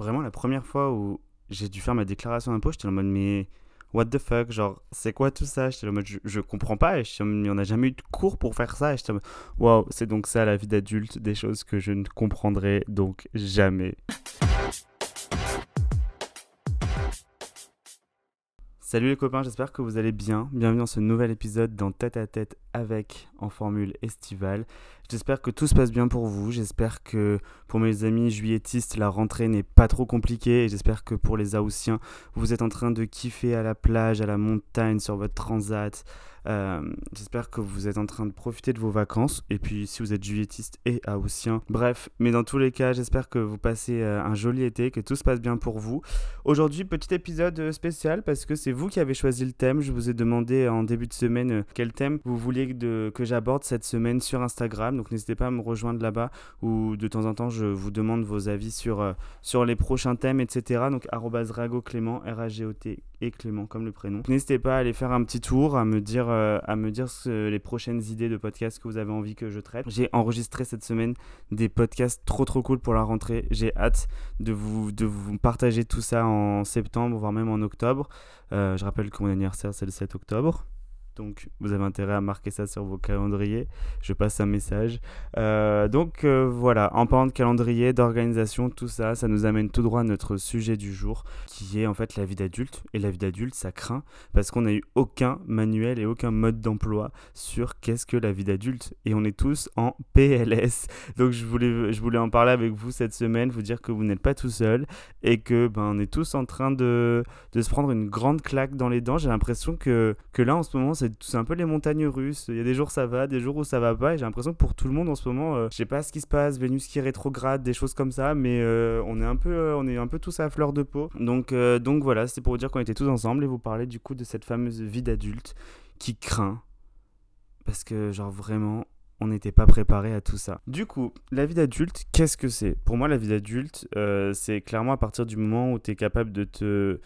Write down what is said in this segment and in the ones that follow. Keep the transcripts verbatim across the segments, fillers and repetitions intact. Vraiment, la première fois où j'ai dû faire ma déclaration d'impôt, j'étais en mode, mais what the fuck, genre, c'est quoi tout ça? J'étais en mode, je, je comprends pas, et j'étais en mode, mais on n'a jamais eu de cours pour faire ça. Et j'étais en mode, waouh, c'est donc ça la vie d'adulte, des choses que je ne comprendrai donc jamais. Salut les copains, j'espère que vous allez bien. Bienvenue dans ce nouvel épisode dans Tête à Tête avec en formule estivale. J'espère que tout se passe bien pour vous. J'espère que pour mes amis juilletistes, la rentrée n'est pas trop compliquée. Et j'espère que pour les Haussiens, vous êtes en train de kiffer à la plage, à la montagne, sur votre transat. Euh, j'espère que vous êtes en train de profiter de vos vacances. Et puis si vous êtes juilletiste et Haussien, bref. Mais dans tous les cas, j'espère que vous passez un joli été, que tout se passe bien pour vous. Aujourd'hui, petit épisode spécial parce que c'est vous. vous qui avez choisi le thème. Je vous ai demandé en début de semaine quel thème vous vouliez de, que j'aborde cette semaine sur Instagram, donc n'hésitez pas à me rejoindre là-bas où de temps en temps je vous demande vos avis sur, euh, sur les prochains thèmes, et cetera. Donc Rago Clément, R-A-G-O-T et Clément comme le prénom. Donc, n'hésitez pas à aller faire un petit tour, à me dire, euh, à me dire ce, les prochaines idées de podcasts que vous avez envie que je traite. J'ai enregistré cette semaine des podcasts trop trop cool pour la rentrée. J'ai hâte de vous, de vous partager tout ça en septembre, voire même en octobre. Euh, Je rappelle que mon anniversaire, c'est le sept octobre. Donc, vous avez intérêt à marquer ça sur vos calendriers. Je passe un message. Euh, donc, euh, voilà. En parlant de calendrier, d'organisation, tout ça, ça nous amène tout droit à notre sujet du jour, qui est en fait la vie d'adulte. Et la vie d'adulte, ça craint parce qu'on n'a eu aucun manuel et aucun mode d'emploi sur qu'est-ce que la vie d'adulte. Et on est tous en P L S. Donc, je voulais, je voulais en parler avec vous cette semaine, vous dire que vous n'êtes pas tout seul et que ben, on est tous en train de, de se prendre une grande claque dans les dents. J'ai l'impression que, que là, en ce moment, c'est C'est un peu les montagnes russes. Il y a des jours ça va, des jours où ça va pas. Et j'ai l'impression que pour tout le monde en ce moment, euh, je sais pas ce qui se passe, Vénus qui rétrograde, des choses comme ça. Mais euh, on est un peu, euh, on est un peu tous à fleur de peau. Donc, euh, donc voilà, c'était pour vous dire qu'on était tous ensemble et vous parler du coup de cette fameuse vie d'adulte qui craint parce que genre vraiment. On n'était pas préparé à tout ça. Du coup, la vie d'adulte, qu'est-ce que c'est ? Pour moi, la vie d'adulte, euh, c'est clairement à partir du moment où t'es capable de te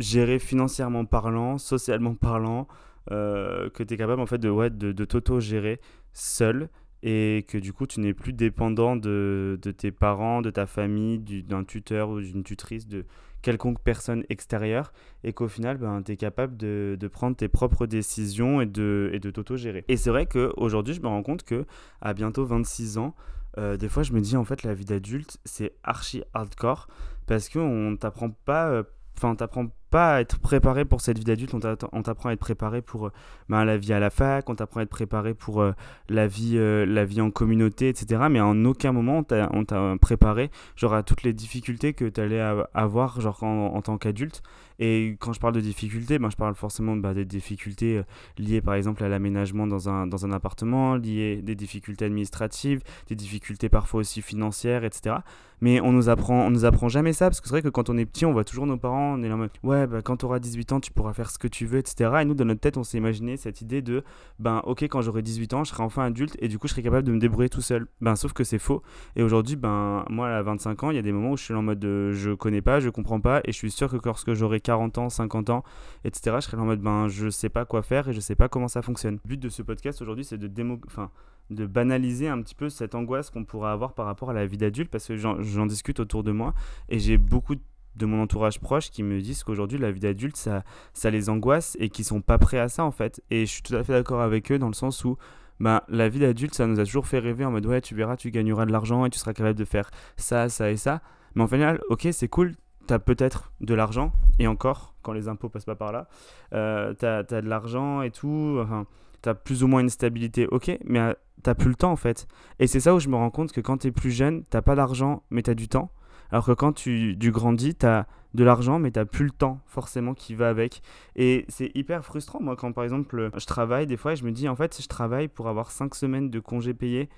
gérer financièrement parlant, socialement parlant. Euh, que tu es capable en fait de, ouais, de, de t'auto-gérer seul et que du coup tu n'es plus dépendant de, de tes parents, de ta famille, du, d'un tuteur ou d'une tutrice, de quelconque personne extérieure et qu'au final ben, tu es capable de, de prendre tes propres décisions et de, et de t'auto-gérer. Et c'est vrai qu'aujourd'hui je me rends compte qu'à bientôt vingt-six ans, Euh, des fois, je me dis en fait la vie d'adulte c'est archi hardcore parce qu'on ne t'apprend pas... Euh, Enfin, on t'apprend pas à être préparé pour cette vie d'adulte, on, t'a, on t'apprend à être préparé pour ben, la vie à la fac, on t'apprend à être préparé pour euh, la, vie, euh, la vie en communauté, et cetera. Mais en aucun moment on t'a, on t'a préparé genre, à toutes les difficultés que t'allais avoir genre, en, en tant qu'adulte. Et quand je parle de difficultés, ben, je parle forcément ben, des difficultés euh, liées par exemple à l'aménagement dans un, dans un appartement, liées des difficultés administratives, des difficultés parfois aussi financières, et cetera. Mais on nous apprend, on nous apprend jamais ça parce que c'est vrai que quand on est petit, on voit toujours nos parents, on est là en mode ouais, bah, quand tu auras dix-huit ans, tu pourras faire ce que tu veux, et cetera. Et nous, dans notre tête, on s'est imaginé cette idée de ben ok, quand j'aurai dix-huit ans, je serai enfin adulte et du coup, je serai capable de me débrouiller tout seul. Ben sauf que c'est faux. Et aujourd'hui, ben moi, à vingt-cinq ans, il y a des moments où je suis en mode euh, je connais pas, je comprends pas et je suis sûr que lorsque j'aurai quarante ans, cinquante ans, et cetera, je serai en mode ben je sais pas quoi faire et je sais pas comment ça fonctionne. Le but de ce podcast aujourd'hui, c'est de démo... enfin, de banaliser un petit peu cette angoisse qu'on pourrait avoir par rapport à la vie d'adulte parce que j'en, j'en discute autour de moi et j'ai beaucoup de de mon entourage proche qui me disent qu'aujourd'hui la vie d'adulte ça, ça les angoisse et qu'ils sont pas prêts à ça en fait et je suis tout à fait d'accord avec eux dans le sens où bah, la vie d'adulte ça nous a toujours fait rêver en mode ouais tu verras tu gagneras de l'argent et tu seras capable de faire ça, ça et ça mais en final ok c'est cool t'as peut-être de l'argent et encore quand les impôts passent pas par là euh, t'as, t'as de l'argent et tout enfin, t'as plus ou moins une stabilité ok mais t'as plus le temps en fait et c'est ça où je me rends compte que quand t'es plus jeune t'as pas d'argent mais t'as du temps. Alors que quand tu, tu grandis, tu as de l'argent, mais tu n'as plus le temps forcément qui va avec. Et c'est hyper frustrant. Moi, quand par exemple, je travaille, des fois, je me dis, en fait, je travaille pour avoir cinq semaines de congés payés.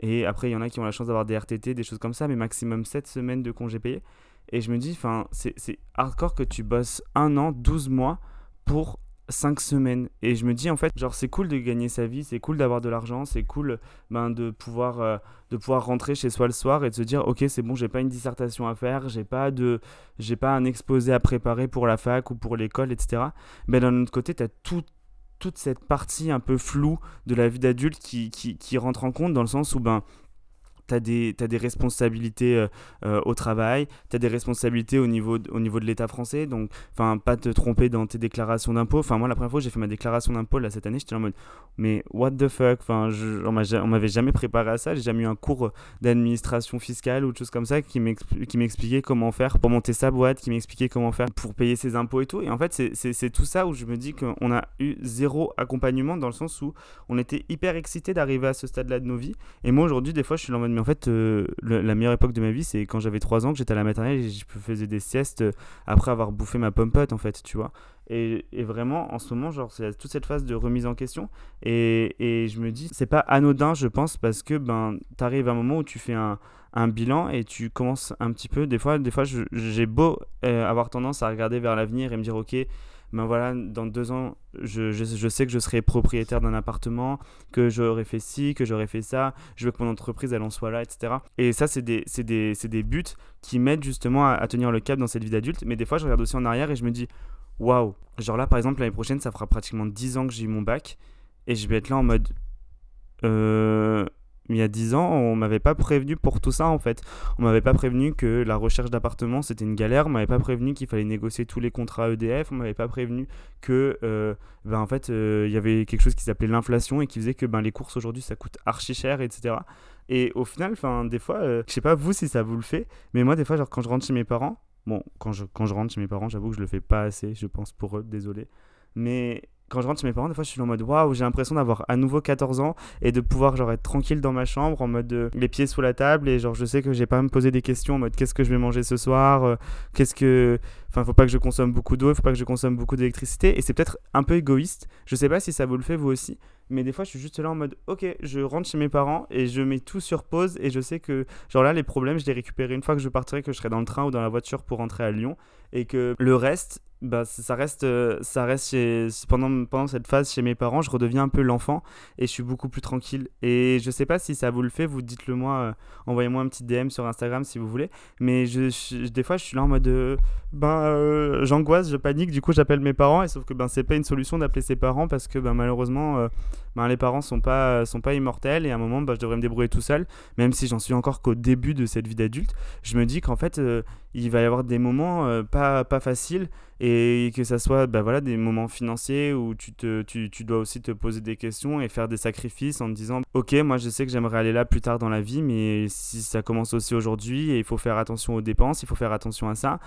Et après, il y en a qui ont la chance d'avoir des R T T, des choses comme ça, mais maximum sept semaines de congés payés. Et je me dis, enfin, c'est, c'est hardcore que tu bosses un an, douze mois pour cinq semaines. Et je me dis, en fait, genre, c'est cool de gagner sa vie, c'est cool d'avoir de l'argent, c'est cool ben, de pouvoir... Euh, de pouvoir rentrer chez soi le soir et de se dire ok c'est bon j'ai pas une dissertation à faire j'ai pas de j'ai pas un exposé à préparer pour la fac ou pour l'école etc mais d'un autre côté t'as tout toute cette partie un peu floue de la vie d'adulte qui qui qui rentre en compte dans le sens où ben t'as des, t'as des responsabilités euh, euh, au travail, t'as des responsabilités au niveau, au niveau de l'État français, donc pas te tromper dans tes déclarations d'impôts. Enfin, moi, la première fois que j'ai fait ma déclaration d'impôts là, cette année, j'étais en mode mais what the fuck, je, on, m'a, on m'avait jamais préparé à ça, j'ai jamais eu un cours d'administration fiscale ou de choses comme ça qui, m'exp- qui m'expliquait comment faire pour monter sa boîte, qui m'expliquait comment faire pour payer ses impôts et tout. Et en fait, c'est, c'est, c'est tout ça où je me dis qu'on a eu zéro accompagnement, dans le sens où on était hyper excités d'arriver à ce stade-là de nos vies. Et moi, aujourd'hui, des fois, je suis en mode mais en fait, euh, le, la meilleure époque de ma vie, c'est quand j'avais trois ans, que j'étais à la maternelle et je faisais des siestes après avoir bouffé ma pomme pote, en fait, tu vois. Et, et vraiment, en ce moment, genre, c'est toute cette phase de remise en question. Et, et je me dis, c'est pas anodin, je pense, parce que ben, t'arrives à un moment où tu fais un, un bilan et tu commences un petit peu. Des fois, des fois je, j'ai beau euh, avoir tendance à regarder vers l'avenir et me dire, ok, ben voilà, dans deux ans, je, je, je sais que je serai propriétaire d'un appartement, que j'aurais fait ci, que j'aurais fait ça, je veux que mon entreprise, elle en soit là, et cetera. Et ça, c'est des, c'est des, c'est des buts qui m'aident justement à, à tenir le cap dans cette vie d'adulte. Mais des fois, je regarde aussi en arrière et je me dis, waouh, genre là par exemple l'année prochaine ça fera pratiquement dix ans que j'ai eu mon bac et je vais être là en mode euh, il y a dix ans on m'avait pas prévenu pour tout ça en fait, on m'avait pas prévenu que la recherche d'appartement c'était une galère, on m'avait pas prévenu qu'il fallait négocier tous les contrats E D F, on m'avait pas prévenu que euh, ben en fait euh, il y avait quelque chose qui s'appelait l'inflation et qui faisait que ben les courses aujourd'hui ça coûte archi cher, et cetera. Et au final, enfin des fois, euh, je sais pas vous si ça vous le fait, mais moi des fois genre quand je rentre chez mes parents, bon, quand je, quand je rentre chez mes parents, j'avoue que je le fais pas assez, je pense, pour eux, désolé. Mais quand je rentre chez mes parents, des fois, je suis en mode waouh, j'ai l'impression d'avoir à nouveau quatorze ans et de pouvoir genre être tranquille dans ma chambre, en mode euh, les pieds sous la table, et genre je sais que j'ai pas à me poser des questions en mode qu'est-ce que je vais manger ce soir, euh, qu'est-ce que. Enfin, faut pas que je consomme beaucoup d'eau, faut pas que je consomme beaucoup d'électricité, et c'est peut-être un peu égoïste, je sais pas si ça vous le fait vous aussi. Mais des fois, je suis juste là en mode, ok, je rentre chez mes parents et je mets tout sur pause et je sais que, genre là, les problèmes, je les récupérerai une fois que je partirai, que je serai dans le train ou dans la voiture pour rentrer à Lyon, et que le reste, bah, ça reste, ça reste chez, pendant, pendant cette phase chez mes parents, je redeviens un peu l'enfant et je suis beaucoup plus tranquille. Et je sais pas si ça vous le fait, vous dites-le moi, euh, envoyez-moi un petit D M sur Instagram si vous voulez, mais je, je, des fois, je suis là en mode, euh, ben, euh, j'angoisse, je panique, du coup, j'appelle mes parents, et sauf que ben, c'est pas une solution d'appeler ses parents parce que ben, malheureusement... Euh, Ben, les parents sont pas, sont pas immortels, et à un moment ben, je devrais me débrouiller tout seul, même si j'en suis encore qu'au début de cette vie d'adulte. Je me dis qu'en fait euh, il va y avoir des moments euh, pas, pas faciles, et que ça soit ben, voilà, des moments financiers où tu, te, tu, tu dois aussi te poser des questions et faire des sacrifices en te disant ok, moi je sais que j'aimerais aller là plus tard dans la vie, mais si ça commence aussi aujourd'hui, et il faut faire attention aux dépenses, il faut faire attention à ça.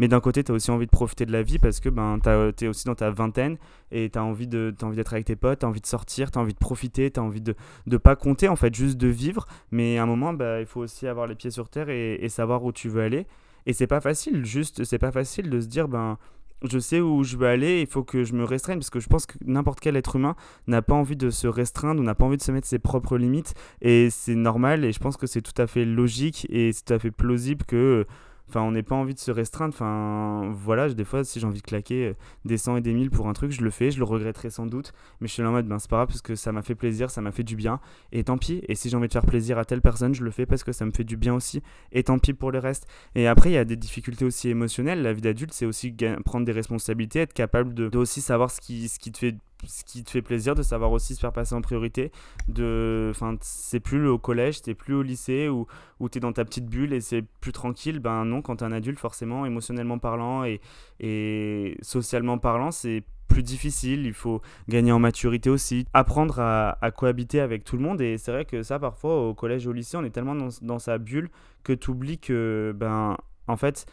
Mais d'un côté, tu as aussi envie de profiter de la vie parce que ben, tu es aussi dans ta vingtaine et tu as envie, envie d'être avec tes potes, tu as envie de sortir, tu as envie de profiter, tu as envie de ne pas compter, en fait, juste de vivre. Mais à un moment, ben, il faut aussi avoir les pieds sur terre et, et savoir où tu veux aller. Et c'est pas facile, juste, c'est pas facile de se dire ben, je sais où je veux aller, il faut que je me restreigne, parce que je pense que n'importe quel être humain n'a pas envie de se restreindre, ou n'a pas envie de se mettre ses propres limites. Et c'est normal, et je pense que c'est tout à fait logique et c'est tout à fait plausible que. Enfin, on n'a pas envie de se restreindre. Enfin, voilà, des fois, si j'ai envie de claquer des cent et des mille pour un truc, je le fais, je le regretterai sans doute. Mais je suis là en mode, ben, c'est pas grave, parce que ça m'a fait plaisir, ça m'a fait du bien. Et tant pis. Et si j'ai envie de faire plaisir à telle personne, je le fais parce que ça me fait du bien aussi. Et tant pis pour le reste. Et après, il y a des difficultés aussi émotionnelles. La vie d'adulte, c'est aussi prendre des responsabilités, être capable de, de aussi savoir ce qui, ce qui te fait. ce qui te fait plaisir, de savoir aussi se faire passer en priorité, de, enfin, c'est plus au collège, t'es plus au lycée où, où t'es dans ta petite bulle et c'est plus tranquille. Ben non, quand t'es un adulte, forcément, émotionnellement parlant et, et socialement parlant, c'est plus difficile, il faut gagner en maturité aussi, apprendre à, à cohabiter avec tout le monde. Et c'est vrai que ça, parfois, au collège, au lycée, on est tellement dans, dans sa bulle que t'oublies que, ben, en fait...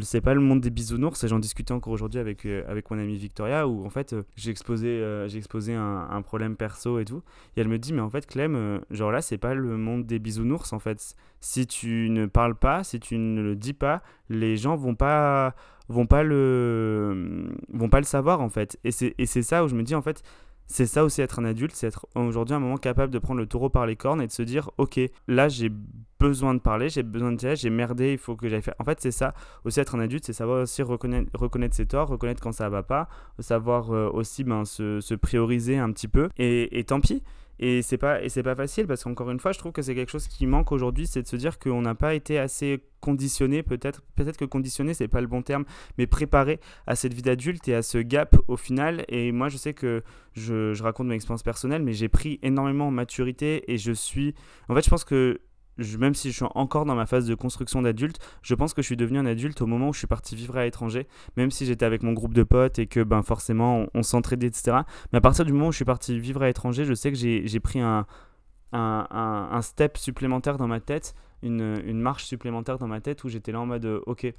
c'est pas le monde des bisounours. Et j'en discutais encore aujourd'hui avec, euh, avec mon amie Victoria, où en fait euh, j'ai exposé, euh, j'ai exposé un, un problème perso et tout, et elle me dit mais en fait Clem, euh, genre là c'est pas le monde des bisounours en fait, si tu ne parles pas, si tu ne le dis pas, les gens vont pas, vont pas, le, vont pas le savoir en fait. Et c'est, et c'est ça où je me dis en fait, c'est ça aussi être un adulte, c'est être aujourd'hui à un moment capable de prendre le taureau par les cornes et de se dire ok, là j'ai besoin de parler, j'ai besoin de dire j'ai merdé, il faut que j'aille faire. En fait c'est ça aussi être un adulte, c'est savoir aussi reconnaître, reconnaître ses torts, reconnaître quand ça va pas, savoir aussi ben, se, se prioriser un petit peu, et, et tant pis. Et c'est pas, et c'est pas facile, parce qu'encore une fois je trouve que c'est quelque chose qui manque aujourd'hui, c'est de se dire qu'on n'a pas été assez conditionné, peut-être, peut-être que conditionné c'est pas le bon terme, mais préparé à cette vie d'adulte et à ce gap au final. Et moi je sais que je, je raconte mon expérience personnelle, mais j'ai pris énormément en maturité, et je suis, en fait je pense que je, même si je suis encore dans ma phase de construction d'adulte, je pense que je suis devenu un adulte au moment où je suis parti vivre à l'étranger, même si j'étais avec mon groupe de potes et que ben, forcément on, on s'entraidait, et cetera. Mais à partir du moment où je suis parti vivre à l'étranger, je sais que j'ai, j'ai pris un, un, un, un step supplémentaire dans ma tête, une, une marche supplémentaire dans ma tête où j'étais là en mode euh, « Ok,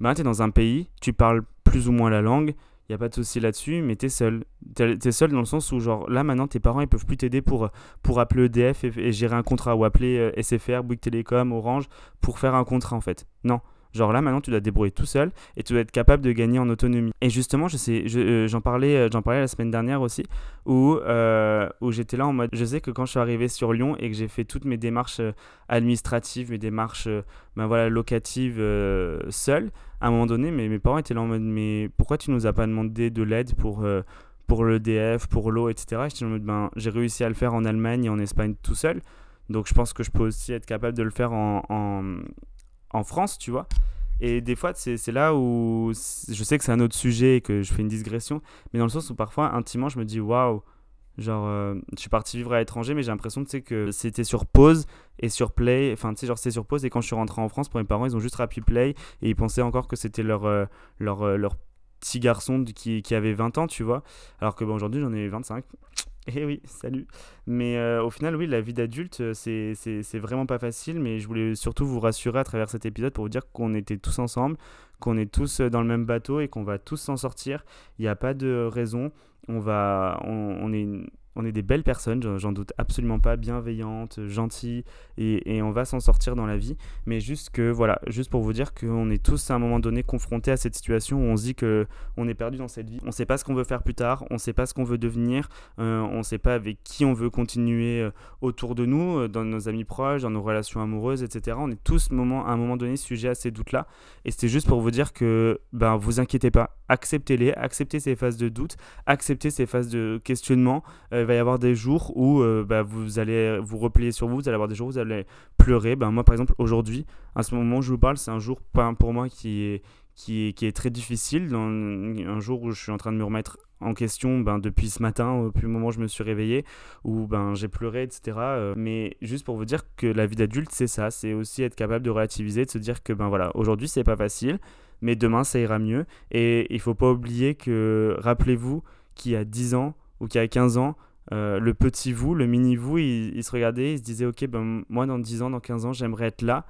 ben, t'es dans un pays, tu parles plus ou moins la langue, il n'y a pas de souci là-dessus, mais t'es seul. T'es, t'es seul dans le sens où, genre, là, maintenant, tes parents, ils peuvent plus t'aider pour, pour appeler E D F et, et gérer un contrat, ou appeler euh, S F R, Bouygues Télécom, Orange, pour faire un contrat, en fait. Non. Genre, là, maintenant, tu dois te débrouiller tout seul et tu dois être capable de gagner en autonomie. Et justement, je sais, je, euh, j'en parlais, euh, j'en parlais la semaine dernière aussi, où, euh, où j'étais là en mode, je sais que quand je suis arrivé sur Lyon et que j'ai fait toutes mes démarches euh, administratives, mes démarches euh, ben voilà, locatives euh, seules, à un moment donné, mes, mes parents étaient là en mode « Mais pourquoi tu nous as pas demandé de l'aide pour, euh, pour l'E D F, pour l'eau, et cetera » J'étais en mode ben, « J'ai réussi à le faire en Allemagne et en Espagne tout seul, donc je pense que je peux aussi être capable de le faire en, en, en France, tu vois ?» Et des fois, c'est, c'est là où je sais que c'est un autre sujet et que je fais une digression, mais dans le sens où parfois, intimement, je me dis « Waouh !» Genre, euh, je suis parti vivre à l'étranger, mais j'ai l'impression que c'était sur pause et sur play. Enfin, tu sais, genre, c'était sur pause. Et quand je suis rentré en France, pour mes parents, ils ont juste rappelé play. Et ils pensaient encore que c'était leur, euh, leur, euh, leur petit garçon qui, qui avait vingt ans, tu vois. Alors que, bon, aujourd'hui, j'en ai vingt-cinq. Eh oui, salut. Mais euh, au final, oui, la vie d'adulte, c'est, c'est, c'est vraiment pas facile. Mais je voulais surtout vous rassurer à travers cet épisode pour vous dire qu'on était tous ensemble, qu'on est tous dans le même bateau et qu'on va tous s'en sortir. Il n'y a pas de raison. On, va, on, on, est une, on est des belles personnes, j'en, j'en doute absolument pas, bienveillantes, gentilles, et, et on va s'en sortir dans la vie. Mais juste, que, voilà, juste pour vous dire qu'on est tous à un moment donné confrontés à cette situation où on se dit qu'on est perdu dans cette vie. On ne sait pas ce qu'on veut faire plus tard, on ne sait pas ce qu'on veut devenir, euh, on ne sait pas avec qui on veut continuer autour de nous, dans nos amis proches, dans nos relations amoureuses, et cetera. On est tous moment, à un moment donné sujets à ces doutes-là. Et c'était juste pour vous dire que ben, vous inquiétez pas, acceptez-les, acceptez ces phases de doute, acceptez ces phases de questionnement. Euh, il va y avoir des jours où euh, bah, vous allez vous replier sur vous, vous allez avoir des jours où vous allez pleurer. Ben, moi par exemple aujourd'hui, à ce moment où je vous parle, c'est un jour pour moi qui est, qui est, qui est très difficile, dans un jour où je suis en train de me remettre en question ben, depuis ce matin, depuis le moment où je me suis réveillé, où ben, j'ai pleuré, et cetera. Euh, mais juste pour vous dire que la vie d'adulte c'est ça, c'est aussi être capable de relativiser, de se dire que ben, voilà, aujourd'hui c'est pas facile, mais demain ça ira mieux. Et il faut pas oublier que, rappelez-vous, qui a dix ans ou qui a quinze ans, euh, le petit vous, le mini vous, il, il se regardait, il se disait « Ok, ben, moi dans dix ans, dans quinze ans, j'aimerais être là ».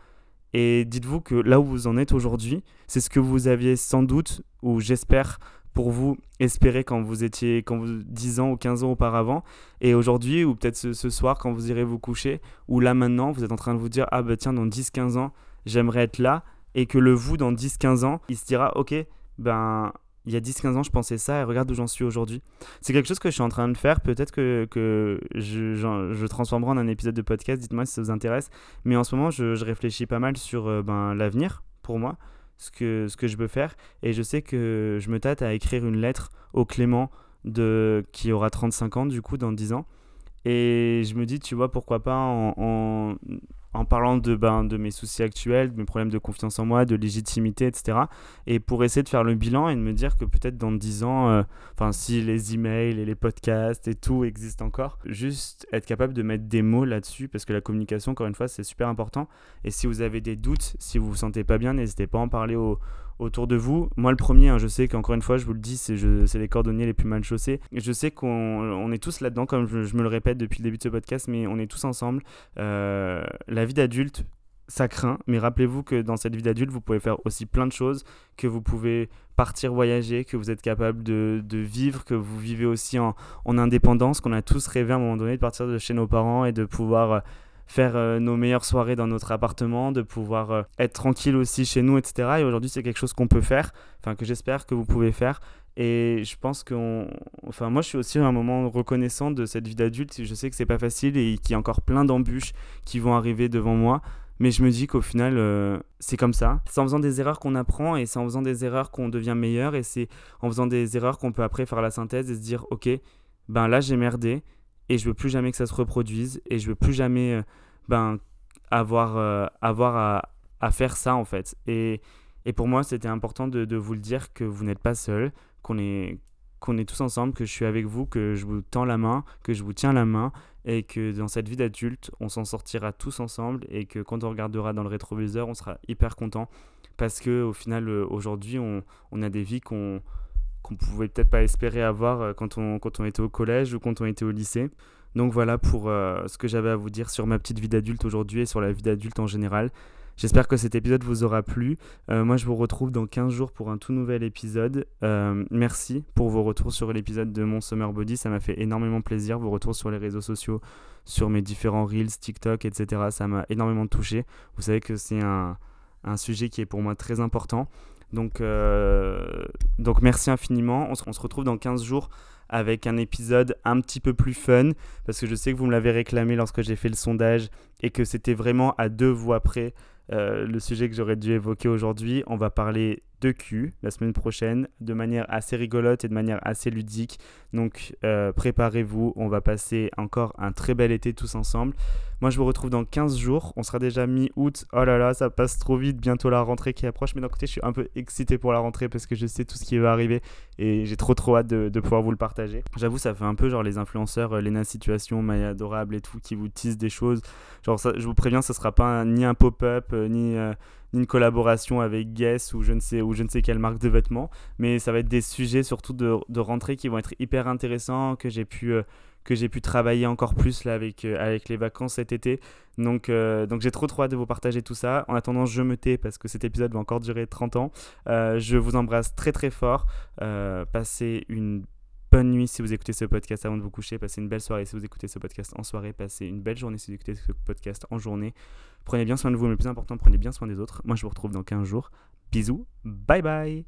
Et dites-vous que là où vous en êtes aujourd'hui, c'est ce que vous aviez sans doute, ou j'espère pour vous, espéré quand vous étiez quand vous, dix ans ou quinze ans auparavant. Et aujourd'hui, ou peut-être ce, ce soir, quand vous irez vous coucher, ou là maintenant, vous êtes en train de vous dire « Ah ben tiens, dans dix quinze ans, j'aimerais être là ». Et que le vous, dans dix quinze ans, il se dira « Ok, ben... il y a dix quinze ans, je pensais ça et regarde où j'en suis aujourd'hui ». C'est quelque chose que je suis en train de faire. Peut-être que, que je, je, je transformerai en un épisode de podcast. Dites-moi si ça vous intéresse. Mais en ce moment, je, je réfléchis pas mal sur euh, ben, l'avenir pour moi, ce que, ce que je veux faire. Et je sais que je me tâte à écrire une lettre au Clément de, qui aura trente-cinq ans du coup dans dix ans. Et je me dis, tu vois, pourquoi pas en... en en parlant de, ben, de mes soucis actuels, de mes problèmes de confiance en moi, de légitimité, et cetera. Et pour essayer de faire le bilan et de me dire que peut-être dans dix ans, enfin euh, si les emails et les podcasts et tout existent encore, juste être capable de mettre des mots là-dessus, parce que la communication, encore une fois, c'est super important. Et si vous avez des doutes, si vous vous sentez pas bien, n'hésitez pas à en parler au, autour de vous. Moi, le premier, hein, je sais qu'encore une fois, je vous le dis, c'est, je, c'est les cordonniers les plus mal chaussés. Je sais qu'on on est tous là-dedans, comme je, je me le répète depuis le début de ce podcast, mais on est tous ensemble. Euh, la La vie d'adulte, ça craint, mais rappelez-vous que dans cette vie d'adulte, vous pouvez faire aussi plein de choses, que vous pouvez partir voyager, que vous êtes capable de, de vivre, que vous vivez aussi en, en indépendance, qu'on a tous rêvé à un moment donné de partir de chez nos parents et de pouvoir faire nos meilleures soirées dans notre appartement, de pouvoir être tranquille aussi chez nous, et cetera. Et aujourd'hui, c'est quelque chose qu'on peut faire, enfin que j'espère que vous pouvez faire. Et je pense que enfin, moi, je suis aussi à un moment reconnaissant de cette vie d'adulte. Je sais que c'est pas facile et qu'il y a encore plein d'embûches qui vont arriver devant moi. Mais je me dis qu'au final, euh, c'est comme ça. C'est en faisant des erreurs qu'on apprend et c'est en faisant des erreurs qu'on devient meilleur. Et c'est en faisant des erreurs qu'on peut après faire la synthèse et se dire « Ok, ben là, j'ai merdé et je veux plus jamais que ça se reproduise. Et je veux plus jamais euh, ben, avoir, euh, avoir à, à faire ça, en fait. » Et, et pour moi, c'était important de, de vous le dire que vous n'êtes pas seul. Qu'on est, qu'on est tous ensemble, que je suis avec vous, que je vous tends la main, que je vous tiens la main et que dans cette vie d'adulte, on s'en sortira tous ensemble et que quand on regardera dans le rétroviseur, on sera hyper content parce qu'au final, aujourd'hui, on, on a des vies qu'on qu'on pouvait peut-être pas espérer avoir quand on, quand on était au collège ou quand on était au lycée. Donc voilà pour euh, ce que j'avais à vous dire sur ma petite vie d'adulte aujourd'hui et sur la vie d'adulte en général. J'espère que cet épisode vous aura plu. Euh, moi, je vous retrouve dans quinze jours pour un tout nouvel épisode. Euh, merci pour vos retours sur l'épisode de mon Summer Body. Ça m'a fait énormément plaisir. Vos retours sur les réseaux sociaux, sur mes différents Reels, TikTok, et cetera. Ça m'a énormément touché. Vous savez que c'est un, un sujet qui est pour moi très important. Donc, euh, donc merci infiniment. On se, on se retrouve dans quinze jours avec un épisode un petit peu plus fun parce que je sais que vous me l'avez réclamé lorsque j'ai fait le sondage et que c'était vraiment à deux voix près euh, le sujet que j'aurais dû évoquer aujourd'hui. On va parler de cul la semaine prochaine de manière assez rigolote et de manière assez ludique. Donc euh, préparez-vous, on va passer encore un très bel été tous ensemble. Moi je vous retrouve dans quinze jours, on sera déjà mi-août. Oh là là, ça passe trop vite, bientôt la rentrée qui approche. Mais d'un côté je suis un peu excité pour la rentrée parce que je sais tout ce qui va arriver et j'ai trop trop hâte de, de pouvoir vous le partager. J'avoue, ça fait un peu genre les influenceurs euh, Léna Situation, Maya Adorable et tout qui vous teasent des choses. Genre, ça, je vous préviens, ça sera pas un, ni un pop-up, euh, ni, euh, ni une collaboration avec Guess ou je ne sais, ou je ne sais quelle marque de vêtements. Mais ça va être des sujets surtout de, de rentrée qui vont être hyper intéressants, que j'ai pu... Euh, que j'ai pu travailler encore plus là avec, euh, avec les vacances cet été. Donc, euh, donc j'ai trop trop hâte de vous partager tout ça. En attendant, je me tais parce que cet épisode va encore durer trente ans. Euh, je vous embrasse très très fort. Euh, passez une bonne nuit si vous écoutez ce podcast avant de vous coucher. Passez une belle soirée si vous écoutez ce podcast en soirée. Passez une belle journée si vous écoutez ce podcast en journée. Prenez bien soin de vous, mais le plus important, prenez bien soin des autres. Moi, je vous retrouve dans quinze jours. Bisous, bye bye.